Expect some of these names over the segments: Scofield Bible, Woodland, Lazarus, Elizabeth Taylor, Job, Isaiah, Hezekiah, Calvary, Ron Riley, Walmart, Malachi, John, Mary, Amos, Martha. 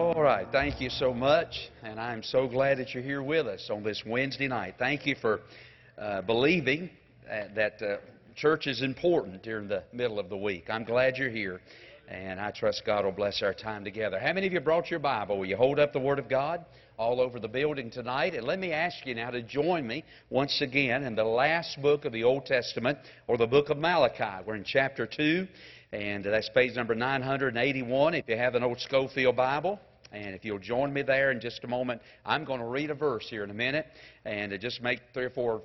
All right, thank you so much, and I'm so glad that you're here with us on this Wednesday night. Thank you for believing that church is important during the middle of the week. I'm glad you're here, and I trust God will bless our time together. How many of you brought your Bible? Will you hold up the Word of God all over the building tonight? And let me ask you now to join me once again in the last book of the Old Testament, or the book of Malachi. We're in chapter 2. And that's page number 981 if you have an old Scofield Bible. And if you'll join me there in just a moment, I'm going to read a verse here in a minute and just make three or four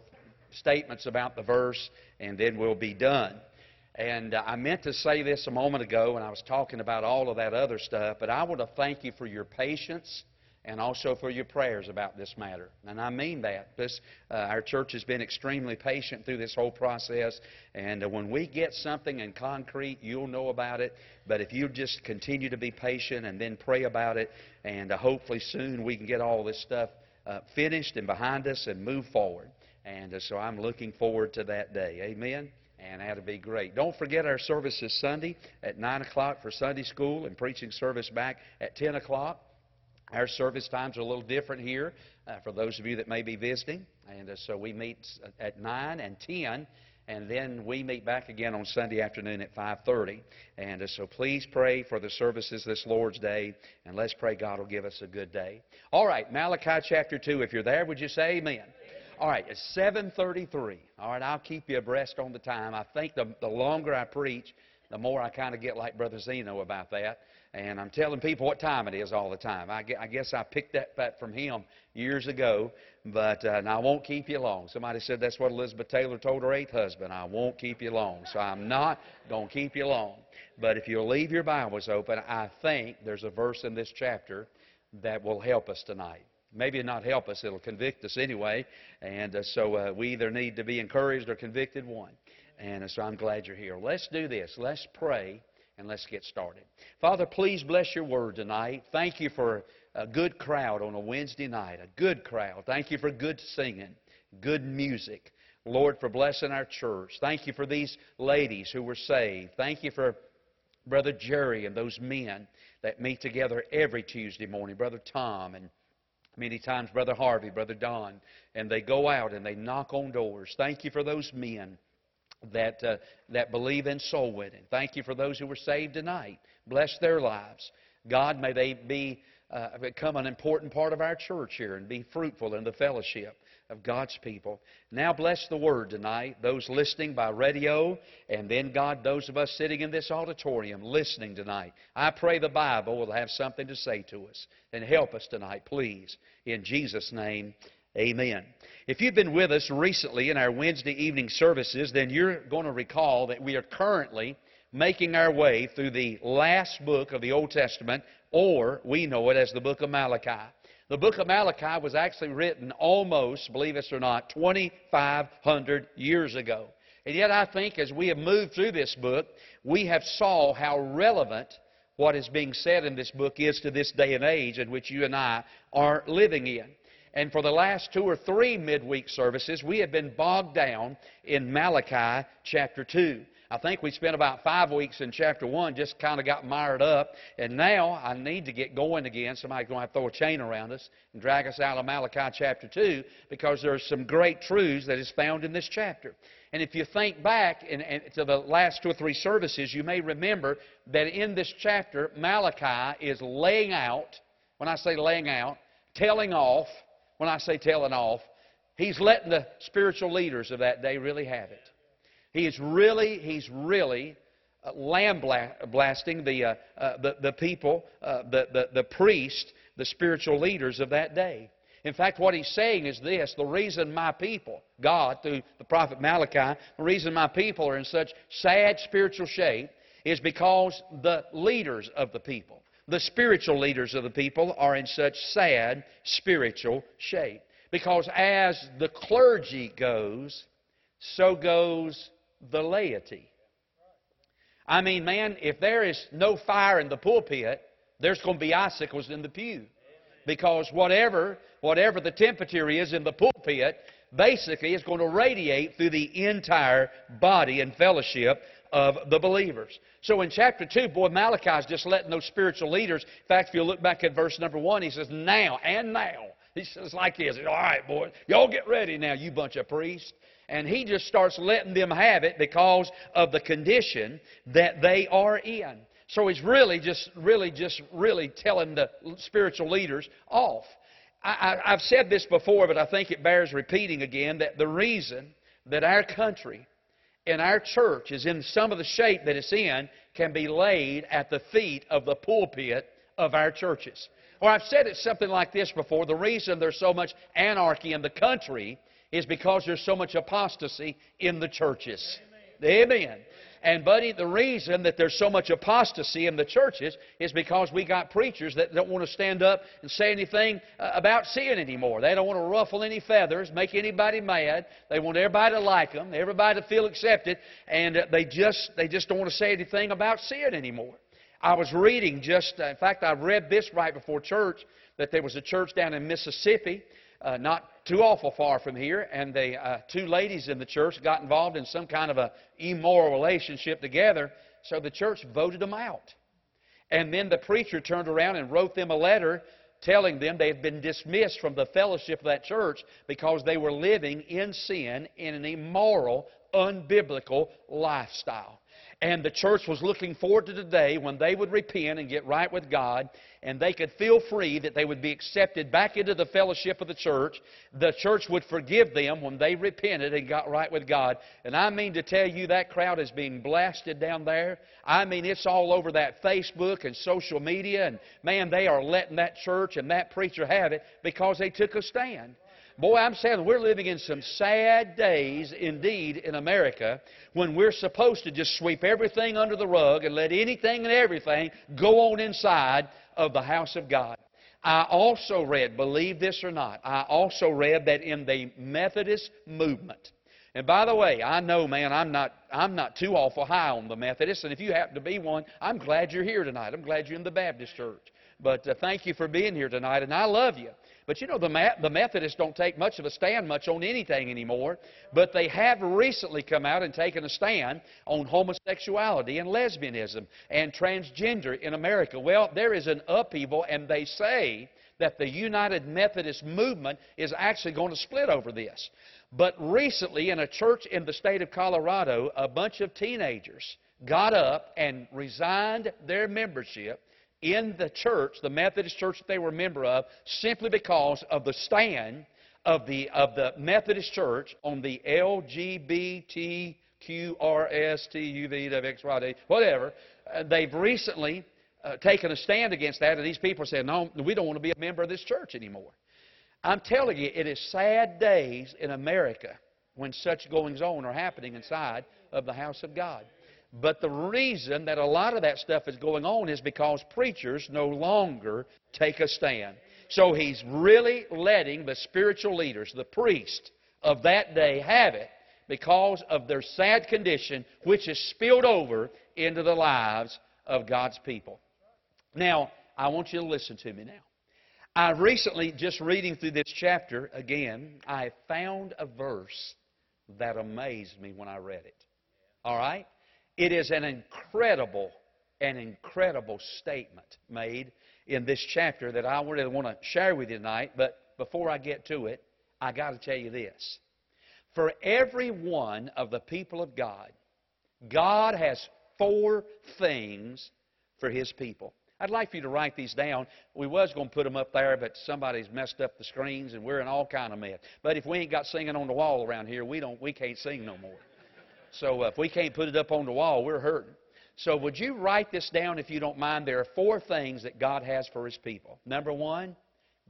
statements about the verse, and then we'll be done. And I meant to say this a moment ago when I was talking about all of that other stuff, but I want to thank you for your patience and also for your prayers about this matter. And I mean that. Our church has been extremely patient through this whole process. And when we get something in concrete, you'll know about it. But if you just continue to be patient and then pray about it, and hopefully soon we can get all this stuff finished and behind us and move forward. And so I'm looking forward to that day. Amen? And that'll be great. Don't forget our service is Sunday at 9 o'clock for Sunday school and preaching service back at 10 o'clock. Our service times are a little different here for those of you that may be visiting. And so we meet at 9 and 10, and then we meet back again on Sunday afternoon at 5:30. And so please pray for the services this Lord's Day, and let's pray God will give us a good day. All right, Malachi chapter 2. If you're there, would you say amen? Amen. All right, it's 7:33. All right, I'll keep you abreast on the time. I think the longer I preach, the more I kind of get like Brother Zeno about that. And I'm telling people what time it is all the time. I guess I picked that from him years ago, but and I won't keep you long. Somebody said that's what Elizabeth Taylor told her eighth husband. I won't keep you long, so I'm not going to keep you long. But if you'll leave your Bibles open, I think there's a verse in this chapter that will help us tonight. Maybe not help us, it'll convict us anyway. And so we either need to be encouraged or convicted one. And so I'm glad you're here. Let's do this. Let's pray. And let's get started. Father, please bless your word tonight. Thank you for a good crowd on a Wednesday night, a good crowd. Thank you for good singing, good music. Lord, for blessing our church. Thank you for these ladies who were saved. Thank you for Brother Jerry and those men that meet together every Tuesday morning, Brother Tom and many times Brother Harvey, Brother Don, and they go out and they knock on doors. Thank you for those men that believe in soul winning. Thank you for those who were saved tonight. Bless their lives. God, may they become an important part of our church here and be fruitful in the fellowship of God's people. Now bless the Word tonight, those listening by radio, and then, God, those of us sitting in this auditorium listening tonight. I pray the Bible will have something to say to us and help us tonight, please. In Jesus' name, amen. If you've been with us recently in our Wednesday evening services, then you're going to recall that we are currently making our way through the last book of the Old Testament, or we know it as the book of Malachi. The book of Malachi was actually written almost, believe it or not, 2,500 years ago. And yet I think as we have moved through this book, we have saw how relevant what is being said in this book is to this day and age in which you and I are living in. And for the last two or three midweek services, we have been bogged down in Malachi chapter 2. I think we spent about 5 weeks in chapter 1, just kind of got mired up. And now I need to get going again. Somebody's going to have to throw a chain around us and drag us out of Malachi chapter 2 because there are some great truths that is found in this chapter. And if you think back to the last two or three services, you may remember that in this chapter, Malachi is laying out, when I say laying out, telling off. When I say telling off, he's letting the spiritual leaders of that day really have it. He's really lambasting the people, the priest, the spiritual leaders of that day. In fact, what he's saying is this: the reason my people, God through the prophet Malachi, the reason my people are in such sad spiritual shape is because the leaders of the people. The spiritual leaders of the people are in such sad spiritual shape. Because as the clergy goes, so goes the laity. I mean, man, if there is no fire in the pulpit, there's going to be icicles in the pew. Because whatever the temperature is in the pulpit, basically it's going to radiate through the entire body and fellowship of the believers. So in chapter 2, boy, Malachi is just letting those spiritual leaders. In fact, if you look back at verse number 1, he says, now. He says like this, all right, boys, y'all get ready now, you bunch of priests. And he just starts letting them have it because of the condition that they are in. So he's really telling the spiritual leaders off. I've said this before, but I think it bears repeating again, that the reason that our country and our church is in some of the shape that it's in can be laid at the feet of the pulpit of our churches. Or I've said it something like this before, the reason there's so much anarchy in the country is because there's so much apostasy in the churches. Amen. And, buddy, the reason that there's so much apostasy in the churches is because we got preachers that don't want to stand up and say anything about sin anymore. They don't want to ruffle any feathers, make anybody mad. They want everybody to like them, everybody to feel accepted, and they just don't want to say anything about sin anymore. I was reading in fact, I read this right before church, that there was a church down in Mississippi, not too awful far from here, and the two ladies in the church got involved in some kind of a immoral relationship together, so the church voted them out. And then the preacher turned around and wrote them a letter telling them they had been dismissed from the fellowship of that church because they were living in sin in an immoral, unbiblical lifestyle. And the church was looking forward to the day when they would repent and get right with God, and they could feel free that they would be accepted back into the fellowship of the church. The church would forgive them when they repented and got right with God. And I mean to tell you, that crowd is being blasted down there. I mean, it's all over that Facebook and social media, and man, they are letting that church and that preacher have it because they took a stand. Boy, I'm saying we're living in some sad days indeed in America when we're supposed to just sweep everything under the rug and let anything and everything go on inside of the house of God. I also read, believe this or not, I also read that in the Methodist movement. And by the way, I know, man, I'm not too awful high on the Methodists, and if you happen to be one, I'm glad you're here tonight. I'm glad you're in the Baptist church. But thank you for being here tonight, and I love you. But you know, the Methodists don't take much of a stand much on anything anymore, but they have recently come out and taken a stand on homosexuality and lesbianism and transgender in America. Well, there is an upheaval, and they say that the United Methodist movement is actually going to split over this. But recently, in a church in the state of Colorado, a bunch of teenagers got up and resigned their membership in the church, the Methodist church that they were a member of, simply because of the stand of the Methodist church on the LGBTQRSTUVWXYD, whatever. They've recently taken a stand against that, and these people said, no, we don't want to be a member of this church anymore. I'm telling you, it is sad days in America when such goings-on are happening inside of the house of God. But the reason that a lot of that stuff is going on is because preachers no longer take a stand. So he's really letting the spiritual leaders, the priests of that day, have it because of their sad condition, which is spilled over into the lives of God's people. Now, I want you to listen to me now. I recently, just reading through this chapter again, I found a verse that amazed me when I read it. All right? It is an incredible statement made in this chapter that I really want to share with you tonight. But before I get to it, I got to tell you this. For every one of the people of God, God has four things for His people. I'd like for you to write these down. We was going to put them up there, but somebody's messed up the screens, and we're in all kind of mess. But if we ain't got singing on the wall around here, we can't sing no more. So if we can't put it up on the wall, we're hurting. So would you write this down if you don't mind? There are four things that God has for His people. Number one,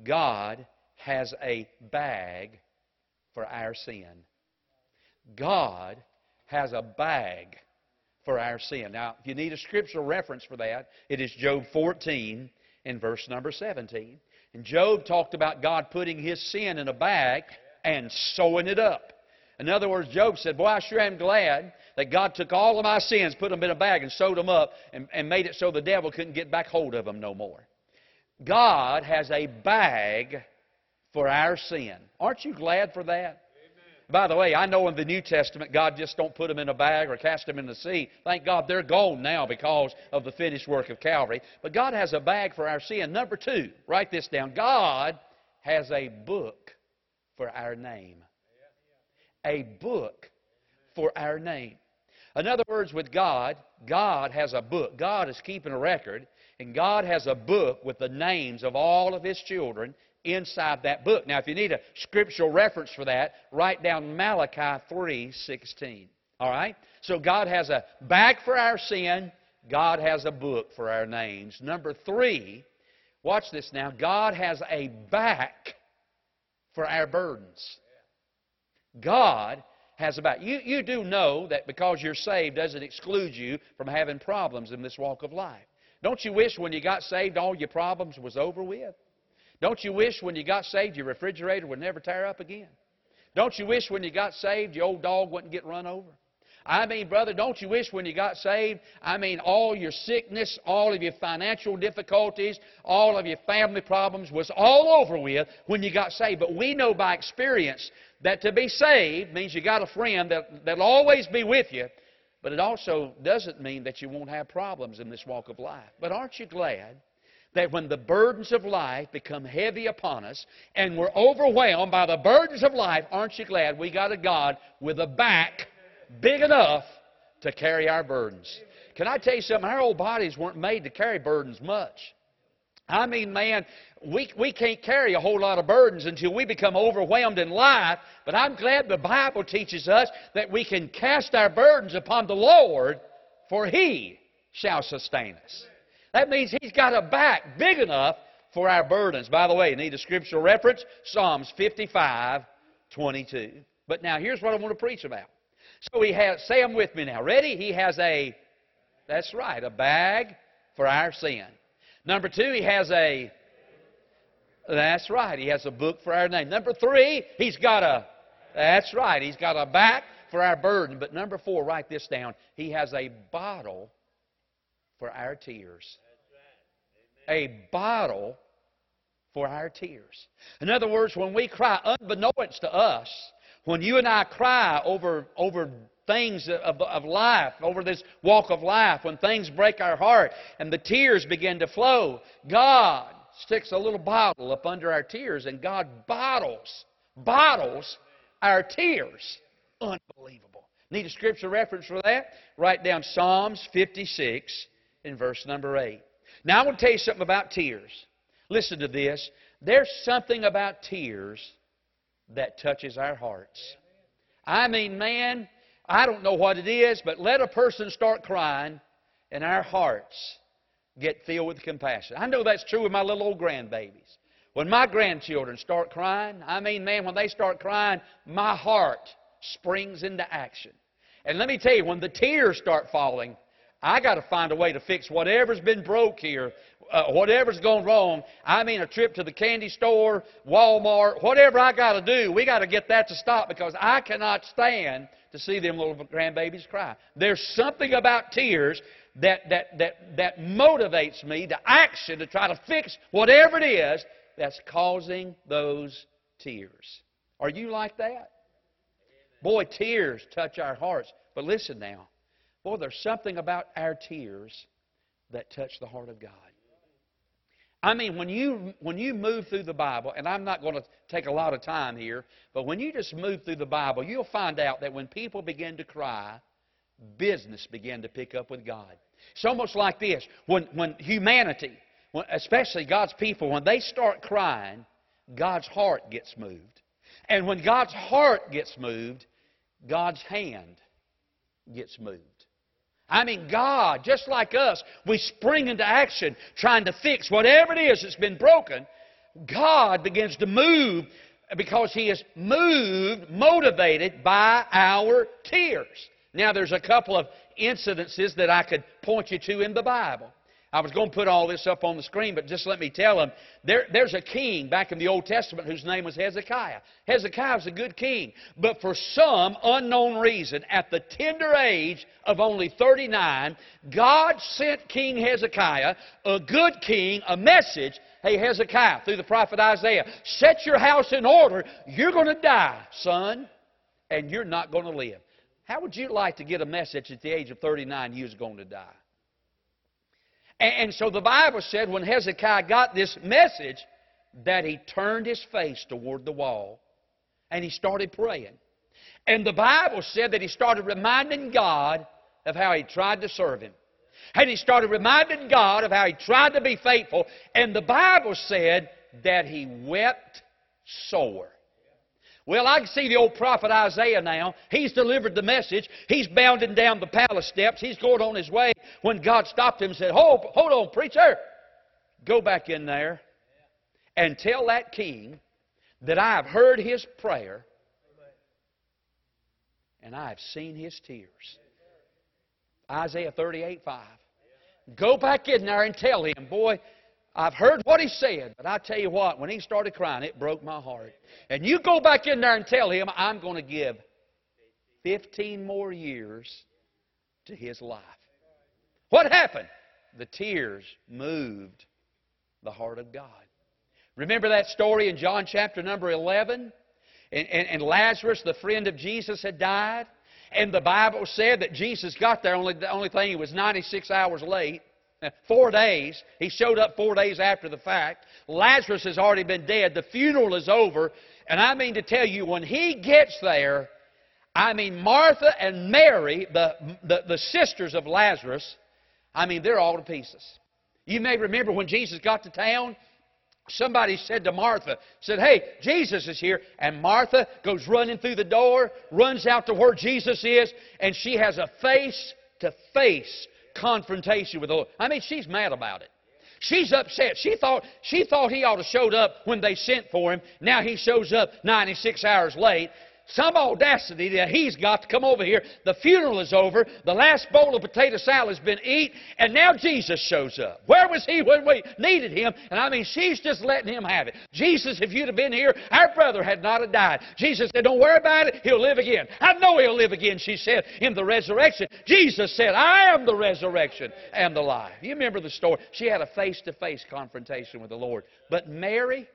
God has a bag for our sin. God has a bag for our sin. Now, if you need a scriptural reference for that, it is Job 14 and verse number 17. And Job talked about God putting his sin in a bag and sewing it up. In other words, Job said, boy, I sure am glad that God took all of my sins, put them in a bag and sewed them up and made it so the devil couldn't get back hold of them no more. God has a bag for our sin. Aren't you glad for that? Amen. By the way, I know in the New Testament, God just don't put them in a bag or cast them in the sea. Thank God they're gone now because of the finished work of Calvary. But God has a bag for our sin. Number two, write this down. God has a book for our name. A book for our name. In other words, with God, God has a book. God is keeping a record, and God has a book with the names of all of His children inside that book. Now, if you need a scriptural reference for that, write down Malachi 3:16. All right? So God has a bag for our sin. God has a book for our names. Number three, watch this now. God has a back for our burdens. God has a back. You do know that because you're saved doesn't exclude you from having problems in this walk of life. Don't you wish when you got saved all your problems was over with? Don't you wish when you got saved your refrigerator would never tear up again? Don't you wish when you got saved your old dog wouldn't get run over? I mean, brother, don't you wish when you got saved, I mean, all your sickness, all of your financial difficulties, all of your family problems was all over with when you got saved. But we know by experience that to be saved means you got a friend that'll always be with you, but it also doesn't mean that you won't have problems in this walk of life. But aren't you glad that when the burdens of life become heavy upon us and we're overwhelmed by the burdens of life, aren't you glad we got a God with a back big enough to carry our burdens? Can I tell you something? Our old bodies weren't made to carry burdens much. I mean, man, we can't carry a whole lot of burdens until we become overwhelmed in life. But I'm glad the Bible teaches us that we can cast our burdens upon the Lord, for He shall sustain us. That means He's got a back big enough for our burdens. By the way, you need a scriptural reference? Psalms 55:22. But now here's what I want to preach about. So He has, say them with me now. Ready? He has a, that's right, a bag for our sin. Number two, He has a, that's right, He has a book for our name. Number three, He's got a, that's right, He's got a back for our burden. But number four, write this down. He has a bottle for our tears. A bottle for our tears. In other words, when we cry, unbeknownst to us, when you and I cry over things of life, over this walk of life, when things break our heart and the tears begin to flow, God sticks a little bottle up under our tears, and God bottles our tears. Unbelievable. Need a scripture reference for that? Write down Psalms 56 in verse number 8. Now I want to tell you something about tears. Listen to this. There's something about tears that touches our hearts. I mean, man, I don't know what it is, but let a person start crying and our hearts get filled with compassion. I know that's true with my little old grandbabies. When my grandchildren start crying, I mean, man, when they start crying, my heart springs into action. And let me tell you, when the tears start falling, I got to find a way to fix whatever's been broke here, whatever's gone wrong. I mean, a trip to the candy store, Walmart, whatever I got to do, we got to get that to stop, because I cannot stand to see them little grandbabies cry. There's something about tears that motivates me to action to try to fix whatever it is that's causing those tears. Are you like that? Boy, tears touch our hearts. But listen now. Boy, there's something about our tears that touch the heart of God. I mean, when you move through the Bible, and I'm not going to take a lot of time here, but when you just move through the Bible, you'll find out that when people begin to cry, business began to pick up with God. It's almost like this. When humanity, especially God's people, when they start crying, God's heart gets moved. And when God's heart gets moved, God's hand gets moved. I mean, God, just like us, we spring into action trying to fix whatever it is that's been broken. God begins to move because He is moved, motivated by our tears. Now, there's a couple of incidences that I could point you to in the Bible. I was going to put all this up on the screen, but just let me tell them. There's a king back in the Old Testament whose name was Hezekiah. Hezekiah was a good king, but for some unknown reason, at the tender age of only 39, God sent King Hezekiah, a good king, a message. Hey, Hezekiah, through the prophet Isaiah, set your house in order. You're going to die, son. and you're not going to live. How would you like to get a message at the age of 39 you was going to die? And so the Bible said when Hezekiah got this message that he turned his face toward the wall and he started praying. And the Bible said that he started reminding God of how he tried to serve him. And he started reminding God of how he tried to be faithful. And the Bible said that he wept sore. Well, I can see the old prophet Isaiah now. He's delivered the message. He's bounding down the palace steps. He's going on his way when God stopped him and said, hold on, preacher. Go back in there and tell that king that I have heard his prayer and I have seen his tears. Isaiah 38:5. Go back in there and tell him, boy, I've heard what he said, but I tell you what, when he started crying, it broke my heart. And you go back in there and tell him, I'm going to give 15 more years to his life. What happened? The tears moved the heart of God. Remember that story in John chapter number 11? And Lazarus, the friend of Jesus, had died. And the Bible said that Jesus got there, the only thing, he was 96 hours late. 4 days. He showed up 4 days after the fact. Lazarus has already been dead. The funeral is over. And I mean to tell you, when he gets there, I mean Martha and Mary, the sisters of Lazarus, I mean they're all to pieces. You may remember when Jesus got to town, somebody said to Martha, said, hey, Jesus is here. And Martha goes running through the door, runs out to where Jesus is, and she has a face-to-face confrontation with the Lord. I mean, she's mad about it. She's upset. She thought he ought to showed up when they sent for him. Now he shows up 96 hours late. Some audacity that he's got to come over here. The funeral is over. The last bowl of potato salad has been eaten. And now Jesus shows up. Where was he when we needed him? And I mean, she's just letting him have it. Jesus, if you'd have been here, our brother had not have died. Jesus said, don't worry about it. He'll live again. I know he'll live again, she said, in the resurrection. Jesus said, I am the resurrection and the life. You remember the story. She had a face-to-face confrontation with the Lord. But Mary,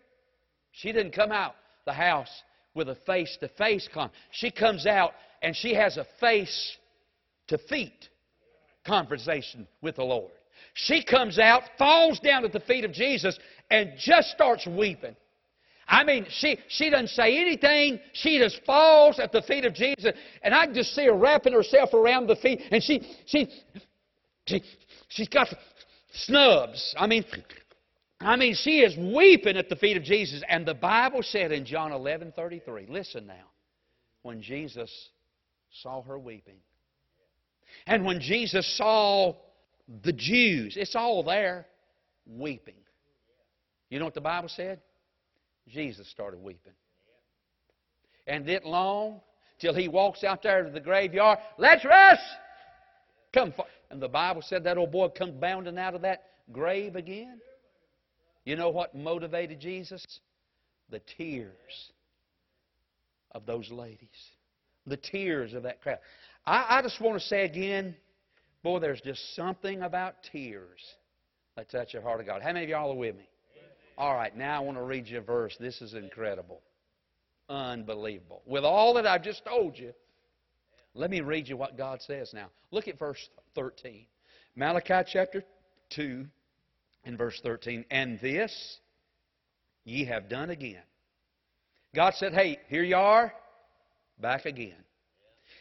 she didn't come out the house with a face-to-face She comes out and she has a face-to-feet conversation with the Lord. She comes out, falls down at the feet of Jesus, and just starts weeping. I mean, she doesn't say anything. She just falls at the feet of Jesus. And I can just see her wrapping herself around the feet. And she's got snubs. I mean, she is weeping at the feet of Jesus. And the Bible said in John 11:33, listen now, when Jesus saw her weeping, and when Jesus saw the Jews, it's all there, weeping. You know what the Bible said? Jesus started weeping. And it long till he walks out there to the graveyard, Lazarus, come forth. And the Bible said that old boy come bounding out of that grave again. You know what motivated Jesus? The tears of those ladies. The tears of that crowd. I just want to say again, boy, there's just something about tears that touch the heart of God. How many of y'all are with me? All right, now I want to read you a verse. This is incredible. Unbelievable. With all that I've just told you, let me read you what God says now. Look at verse 13. Malachi chapter 2. In verse 13, and this ye have done again. God said, hey, here you are, back again.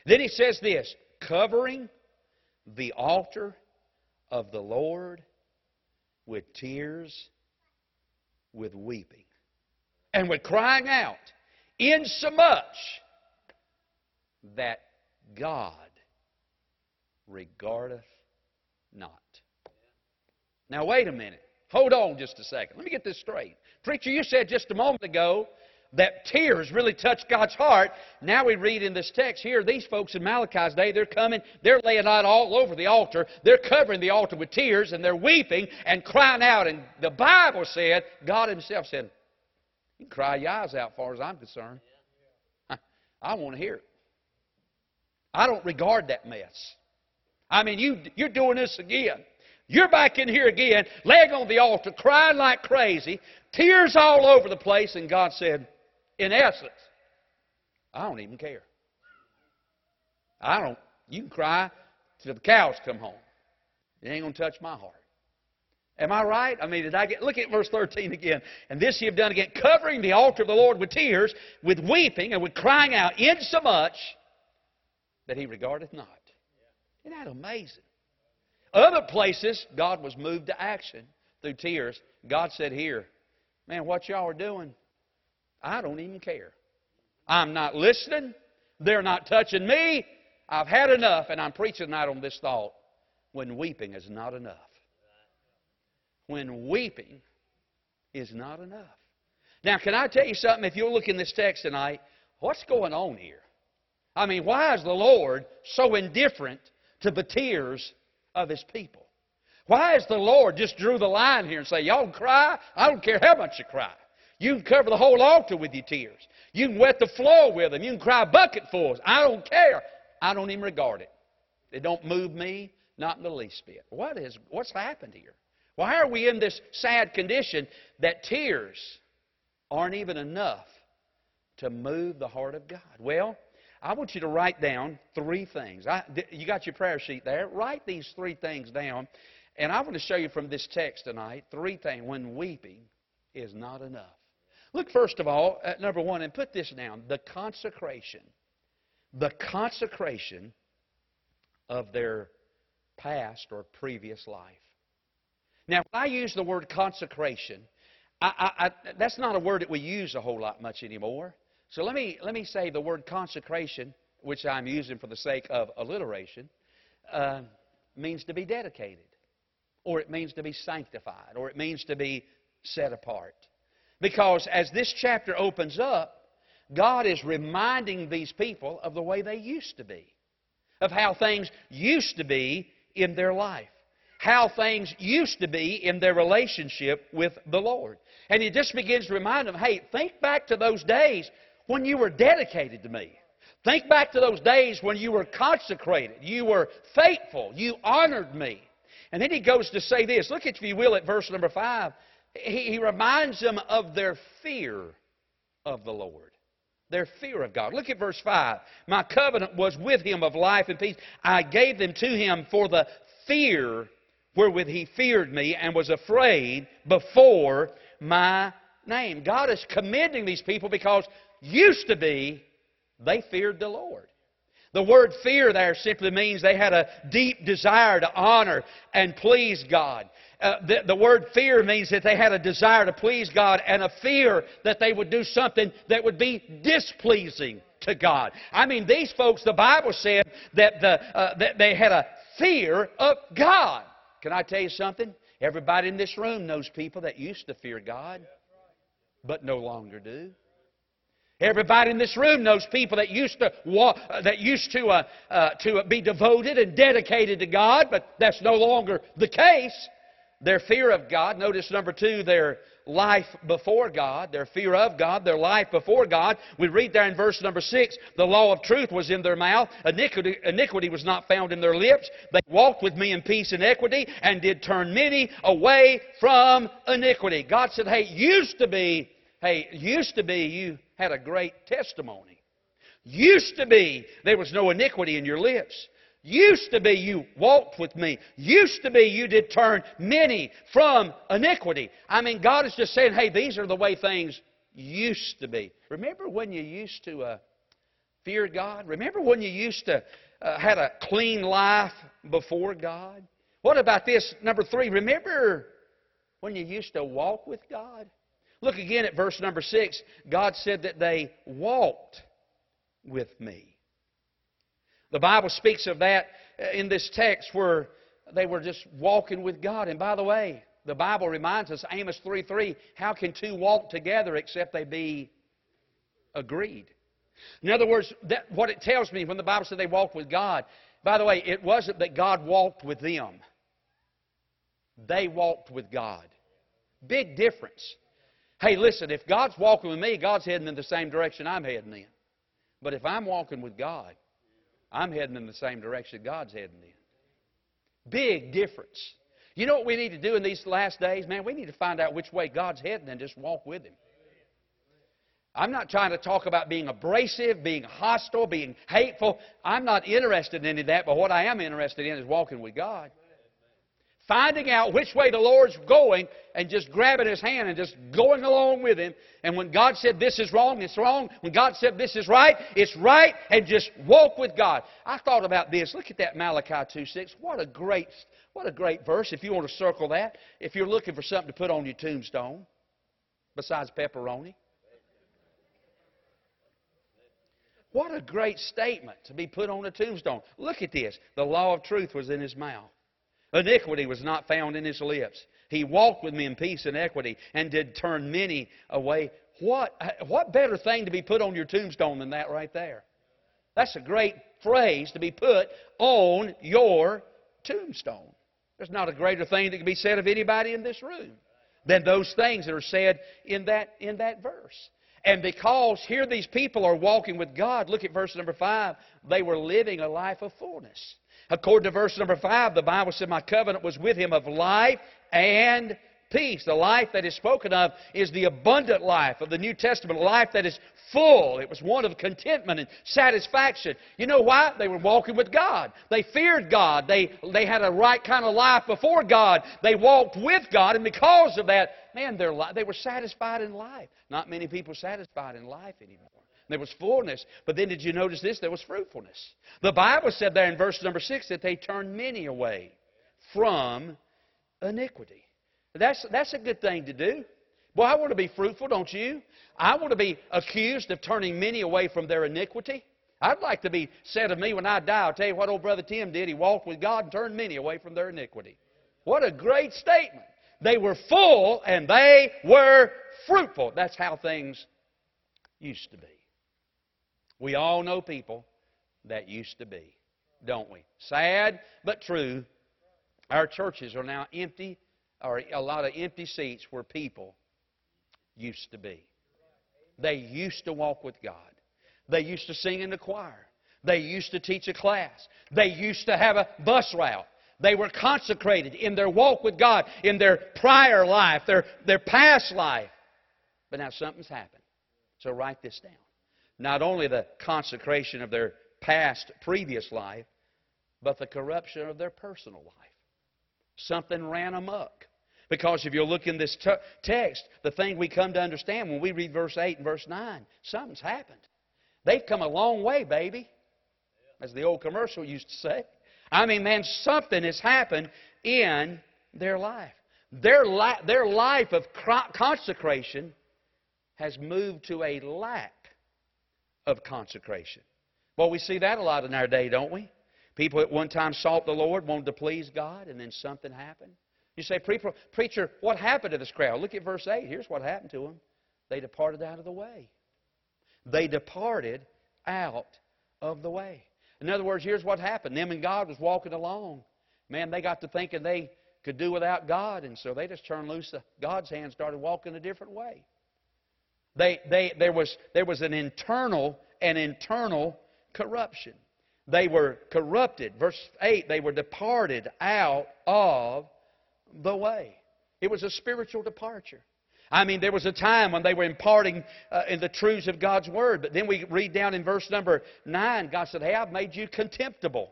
Then he says this, covering the altar of the Lord with tears, with weeping, and with crying out, insomuch that God regardeth not. Now, wait a minute. Hold on just a second. Let me get this straight. Preacher, you said just a moment ago that tears really touch God's heart. Now we read in this text here, these folks in Malachi's day, they're coming, they're laying out all over the altar. They're covering the altar with tears, and they're weeping and crying out. And the Bible said, God himself said, you can cry your eyes out as far as I'm concerned. I want to hear it. I don't regard that mess. I mean, you're doing this again. You're back in here again, laying on the altar, crying like crazy, tears all over the place. And God said, in essence, I don't even care. I don't. You can cry till the cows come home. It ain't going to touch my heart. Am I right? I mean, did I get... Look at verse 13 again. And this ye have done again, covering the altar of the Lord with tears, with weeping, and with crying out, insomuch that he regardeth not. Isn't that amazing? Other places, God was moved to action through tears. God said here, man, what y'all are doing, I don't even care. I'm not listening. They're not touching me. I've had enough, and I'm preaching tonight on this thought. When weeping is not enough. When weeping is not enough. Now, can I tell you something? If you'll look in this text tonight, what's going on here? I mean, why is the Lord so indifferent to the tears of His people? Why is the Lord just drew the line here and say, y'all cry? I don't care how much you cry. You can cover the whole altar with your tears. You can wet the floor with them. You can cry bucketfuls. I don't care. I don't even regard it. It don't move me. Not in the least bit. What's happened here? Why are we in this sad condition that tears aren't even enough to move the heart of God? Well, I want you to write down three things. You got your prayer sheet there. Write these three things down. And I want to show you from this text tonight three things when weeping is not enough. Look, first of all, at number one, and put this down, the consecration. The consecration of their past or previous life. Now, when I use the word consecration, that's not a word that we use a whole lot much anymore. So let me say the word consecration, which I'm using for the sake of alliteration, means to be dedicated, or it means to be sanctified, or it means to be set apart. Because as this chapter opens up, God is reminding these people of the way they used to be, of how things used to be in their life, how things used to be in their relationship with the Lord. And He just begins to remind them, hey, think back to those days when you were dedicated to me. Think back to those days when you were consecrated, you were faithful, you honored me. And then He goes to say this, look if you will at verse number 5, He reminds them of their fear of the Lord. Their fear of God. Look at verse 5. My covenant was with him of life and peace. I gave them to him for the fear wherewith he feared me and was afraid before my name. God is commending these people because used to be they feared the Lord. The word fear there simply means they had a deep desire to honor and please God. The word fear means that they had a desire to please God and a fear that they would do something that would be displeasing to God. I mean, these folks, the Bible said that they had a fear of God. Can I tell you something? Everybody in this room knows people that used to fear God, but no longer do. Everybody in this room knows people that used to be devoted and dedicated to God, but that's no longer the case. Their fear of God. Notice number two, their life before God. Their fear of God, their life before God. We read there in verse number 6, the law of truth was in their mouth. Iniquity was not found in their lips. They walked with me in peace and equity and did turn many away from iniquity. God said, hey, used to be you had a great testimony. Used to be there was no iniquity in your lips. Used to be you walked with me. Used to be you did turn many from iniquity. I mean, God is just saying, hey, these are the way things used to be. Remember when you used to fear God? Remember when you used to had a clean life before God? What about this, number 3? Remember when you used to walk with God? Look again at verse number 6. God said that they walked with me. The Bible speaks of that in this text where they were just walking with God. And by the way, the Bible reminds us, Amos 3:3, how can two walk together except they be agreed? In other words, that what it tells me when the Bible said they walked with God, by the way, it wasn't that God walked with them. They walked with God. Big difference. Hey, listen, if God's walking with me, God's heading in the same direction I'm heading in. But if I'm walking with God, I'm heading in the same direction God's heading in. Big difference. You know what we need to do in these last days? Man, we need to find out which way God's heading and just walk with Him. I'm not trying to talk about being abrasive, being hostile, being hateful. I'm not interested in any of that, but what I am interested in is walking with God. Finding out which way the Lord's going and just grabbing His hand and just going along with Him. And when God said this is wrong, it's wrong. When God said this is right, it's right. And just walk with God. I thought about this. Look at that Malachi 2:6. What a great verse. If you want to circle that. If you're looking for something to put on your tombstone besides pepperoni. What a great statement to be put on a tombstone. Look at this. The law of truth was in His mouth. Iniquity was not found in His lips. He walked with me in peace and equity and did turn many away. What better thing to be put on your tombstone than that right there? That's a great phrase to be put on your tombstone. There's not a greater thing that can be said of anybody in this room than those things that are said in that verse. And because here these people are walking with God, look at verse number 5, they were living a life of fullness. According to verse number 5, the Bible said, My covenant was with him of life and peace. The life that is spoken of is the abundant life of the New Testament, life that is full. It was one of contentment and satisfaction. You know why? They were walking with God. They feared God. They had a right kind of life before God. They walked with God, and because of that, man, they were satisfied in life. Not many people are satisfied in life anymore. There was fullness. But then did you notice this? There was fruitfulness. The Bible said there in verse number 6 that they turned many away from iniquity. That's a good thing to do. Boy, I want to be fruitful, don't you? I want to be accused of turning many away from their iniquity. I'd like to be said of me when I die, I'll tell you what old Brother Tim did. He walked with God and turned many away from their iniquity. What a great statement. They were full and they were fruitful. That's how things used to be. We all know people that used to be, don't we? Sad but true, our churches are now empty, or a lot of empty seats where people used to be. They used to walk with God. They used to sing in the choir. They used to teach a class. They used to have a bus route. They were consecrated in their walk with God, in their prior life, their past life. But now something's happened. So write this down. Not only the consecration of their past, previous life, but the corruption of their personal life. Something ran amok. Because if you look in this text, the thing we come to understand when we read verse 8 and verse 9, something's happened. They've come a long way, baby, as the old commercial used to say. I mean, man, something has happened in their life. Their life of consecration has moved to a lack of consecration. Well, we see that a lot in our day, don't we? People at one time sought the Lord, wanted to please God, and then something happened. You say, Preacher, what happened to this crowd? Look at verse 8. Here's what happened to them. They departed out of the way. They departed out of the way. In other words, here's what happened. Them and God was walking along. Man, they got to thinking they could do without God, and so they just turned loose of God's hand and started walking a different way. There was an internal corruption. They were corrupted. Verse 8, they were departed out of the way. It was a spiritual departure. I mean, there was a time when they were imparting in the truths of God's Word. But then we read down in verse number 9, God said, Hey, I've made you contemptible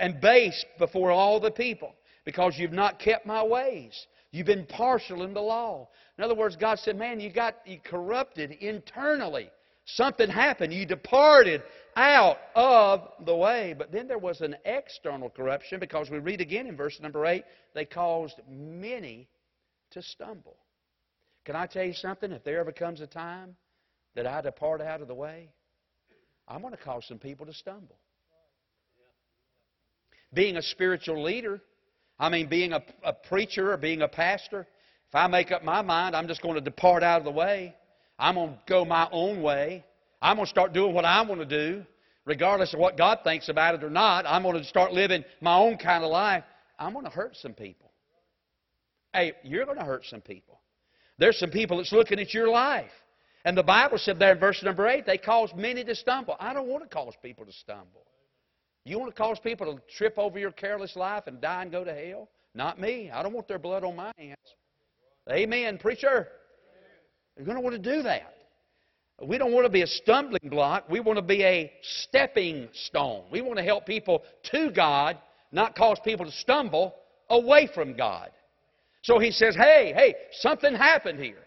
and base before all the people because you've not kept my ways. You've been partial in the law. In other words, God said, man, you corrupted internally. Something happened. You departed out of the way. But then there was an external corruption because we read again in verse number 8, they caused many to stumble. Can I tell you something? If there ever comes a time that I depart out of the way, I'm going to cause some people to stumble. Being a spiritual leader, I mean, being a preacher or being a pastor, if I make up my mind, I'm just going to depart out of the way. I'm going to go my own way. I'm going to start doing what I want to do, regardless of what God thinks about it or not. I'm going to start living my own kind of life. I'm going to hurt some people. Hey, you're going to hurt some people. There's some people that's looking at your life. And the Bible said there in verse number 8, they caused many to stumble. I don't want to cause people to stumble. You want to cause people to trip over your careless life and die and go to hell? Not me. I don't want their blood on my hands. Amen, preacher. You're going to want to do that. We don't want to be a stumbling block. We want to be a stepping stone. We want to help people to God, not cause people to stumble away from God. So he says, hey, something happened here.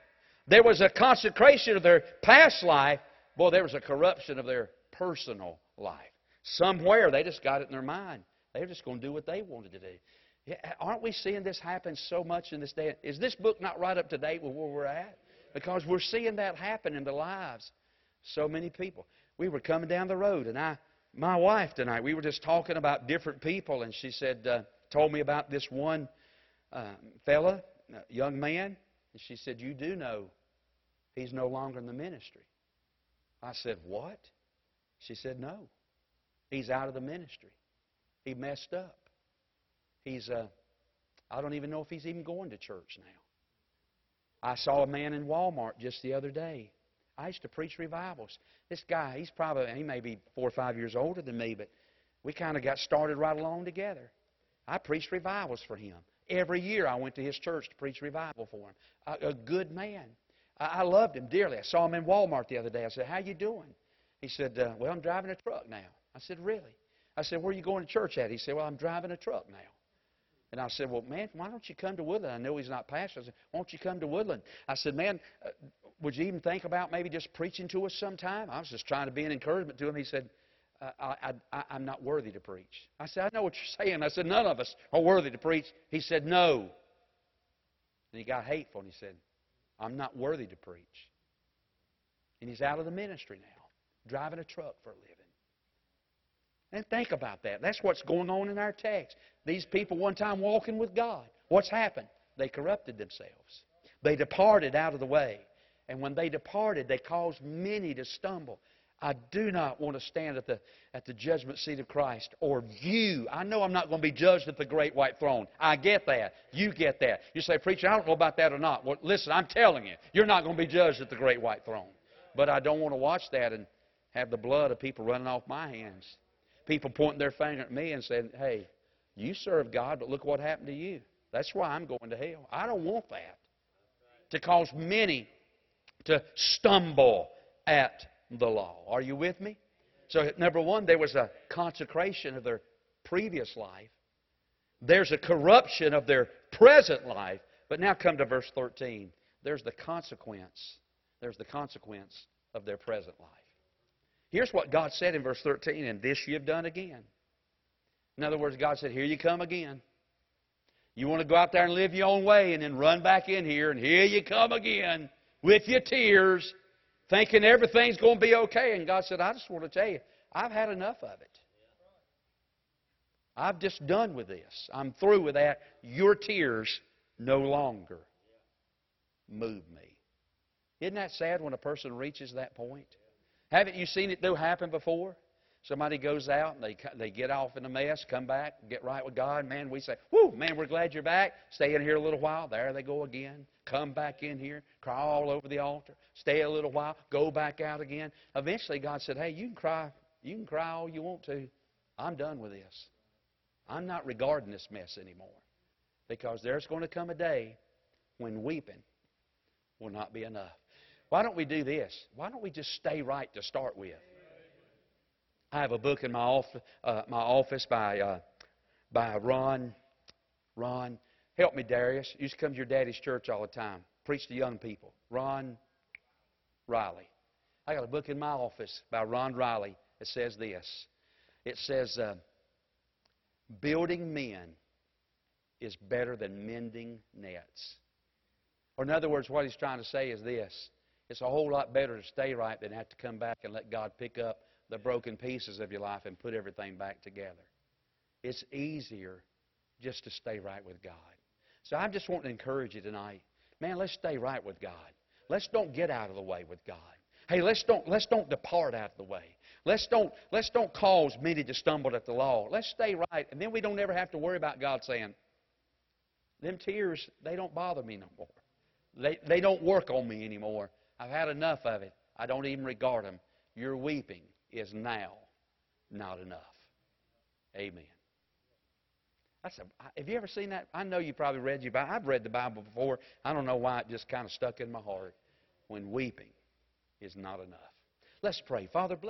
There was a consecration of their past life. Boy, there was a corruption of their personal life. Somewhere they just got it in their mind. They were just going to do what they wanted to do. Yeah, aren't we seeing this happen so much in this day? Is this book not right up to date with where we're at? Because we're seeing that happen in the lives of so many people. We were coming down the road, and my wife tonight, we were just talking about different people, and she said, told me about this one fella, young man, and she said, you do know he's no longer in the ministry. I said, what? She said, no. He's out of the ministry. He messed up. He's, I don't even know if he's even going to church now. I saw a man in Walmart just the other day. I used to preach revivals. This guy, he may be 4 or 5 years older than me, but we kind of got started right along together. I preached revivals for him. Every year I went to his church to preach revival for him. A good man. I loved him dearly. I saw him in Walmart the other day. I said, how you doing? He said, well, I'm driving a truck now. I said, really? I said, where are you going to church at? He said, well, I'm driving a truck now. And I said, well, man, why don't you come to Woodland? I know he's not pastor. I said, why don't you come to Woodland? I said, man, would you even think about maybe just preaching to us sometime? I was just trying to be an encouragement to him. He said, I'm not worthy to preach. I said, I know what you're saying. I said, none of us are worthy to preach. He said, no. And he got hateful, and he said, I'm not worthy to preach. And he's out of the ministry now, driving a truck for a living. And think about that. That's what's going on in our text. These people one time walking with God. What's happened? They corrupted themselves. They departed out of the way. And when they departed, they caused many to stumble. I do not want to stand at the judgment seat of Christ or view. I know I'm not going to be judged at the great white throne. I get that. You get that. You say, preacher, I don't know about that or not. Well, listen, I'm telling you, you're not going to be judged at the great white throne. But I don't want to watch that and have the blood of people running off my hands. People pointing their finger at me and saying, hey, you serve God, but look what happened to you. That's why I'm going to hell. I don't want that to cause many to stumble at the law. Are you with me? So, number one, there was a consecration of their previous life. There's a corruption of their present life. But now come to verse 13. There's the consequence. There's the consequence of their present life. Here's what God said in verse 13, and this you've done again. In other words, God said, here you come again. You want to go out there and live your own way and then run back in here, and here you come again with your tears, thinking everything's going to be okay. And God said, I just want to tell you, I've had enough of it. I've just done with this. I'm through with that. Your tears no longer move me. Isn't that sad when a person reaches that point? Haven't you seen it happen before? Somebody goes out and they get off in a mess, come back, get right with God. Man, we say, whoo, man, we're glad you're back. Stay in here a little while. There they go again. Come back in here. Cry all over the altar. Stay a little while. Go back out again. Eventually God said, hey, you can cry all you want to. I'm done with this. I'm not regarding this mess anymore. Because there's going to come a day when weeping will not be enough. Why don't we do this? Why don't we just stay right to start with? I have a book in my office by Ron. Ron, help me, Darius. Used to come to your daddy's church all the time. Preach to young people. Ron Riley. I got a book in my office by Ron Riley that says this. It says, building men is better than mending nets. Or in other words, what he's trying to say is this. It's a whole lot better to stay right than have to come back and let God pick up the broken pieces of your life and put everything back together. It's easier just to stay right with God. So I just want to encourage you tonight. Man, let's stay right with God. Let's don't get out of the way with God. Hey, let's don't depart out of the way. Let's don't cause many to stumble at the law. Let's stay right, and then we don't ever have to worry about God saying, them tears, they don't bother me no more. They don't work on me anymore. I've had enough of it. I don't even regard them. Your weeping is now not enough. Amen. Have you ever seen that? I know you probably read your Bible. I've read the Bible before. I don't know why it just kind of stuck in my heart. When weeping is not enough. Let's pray. Father, bless.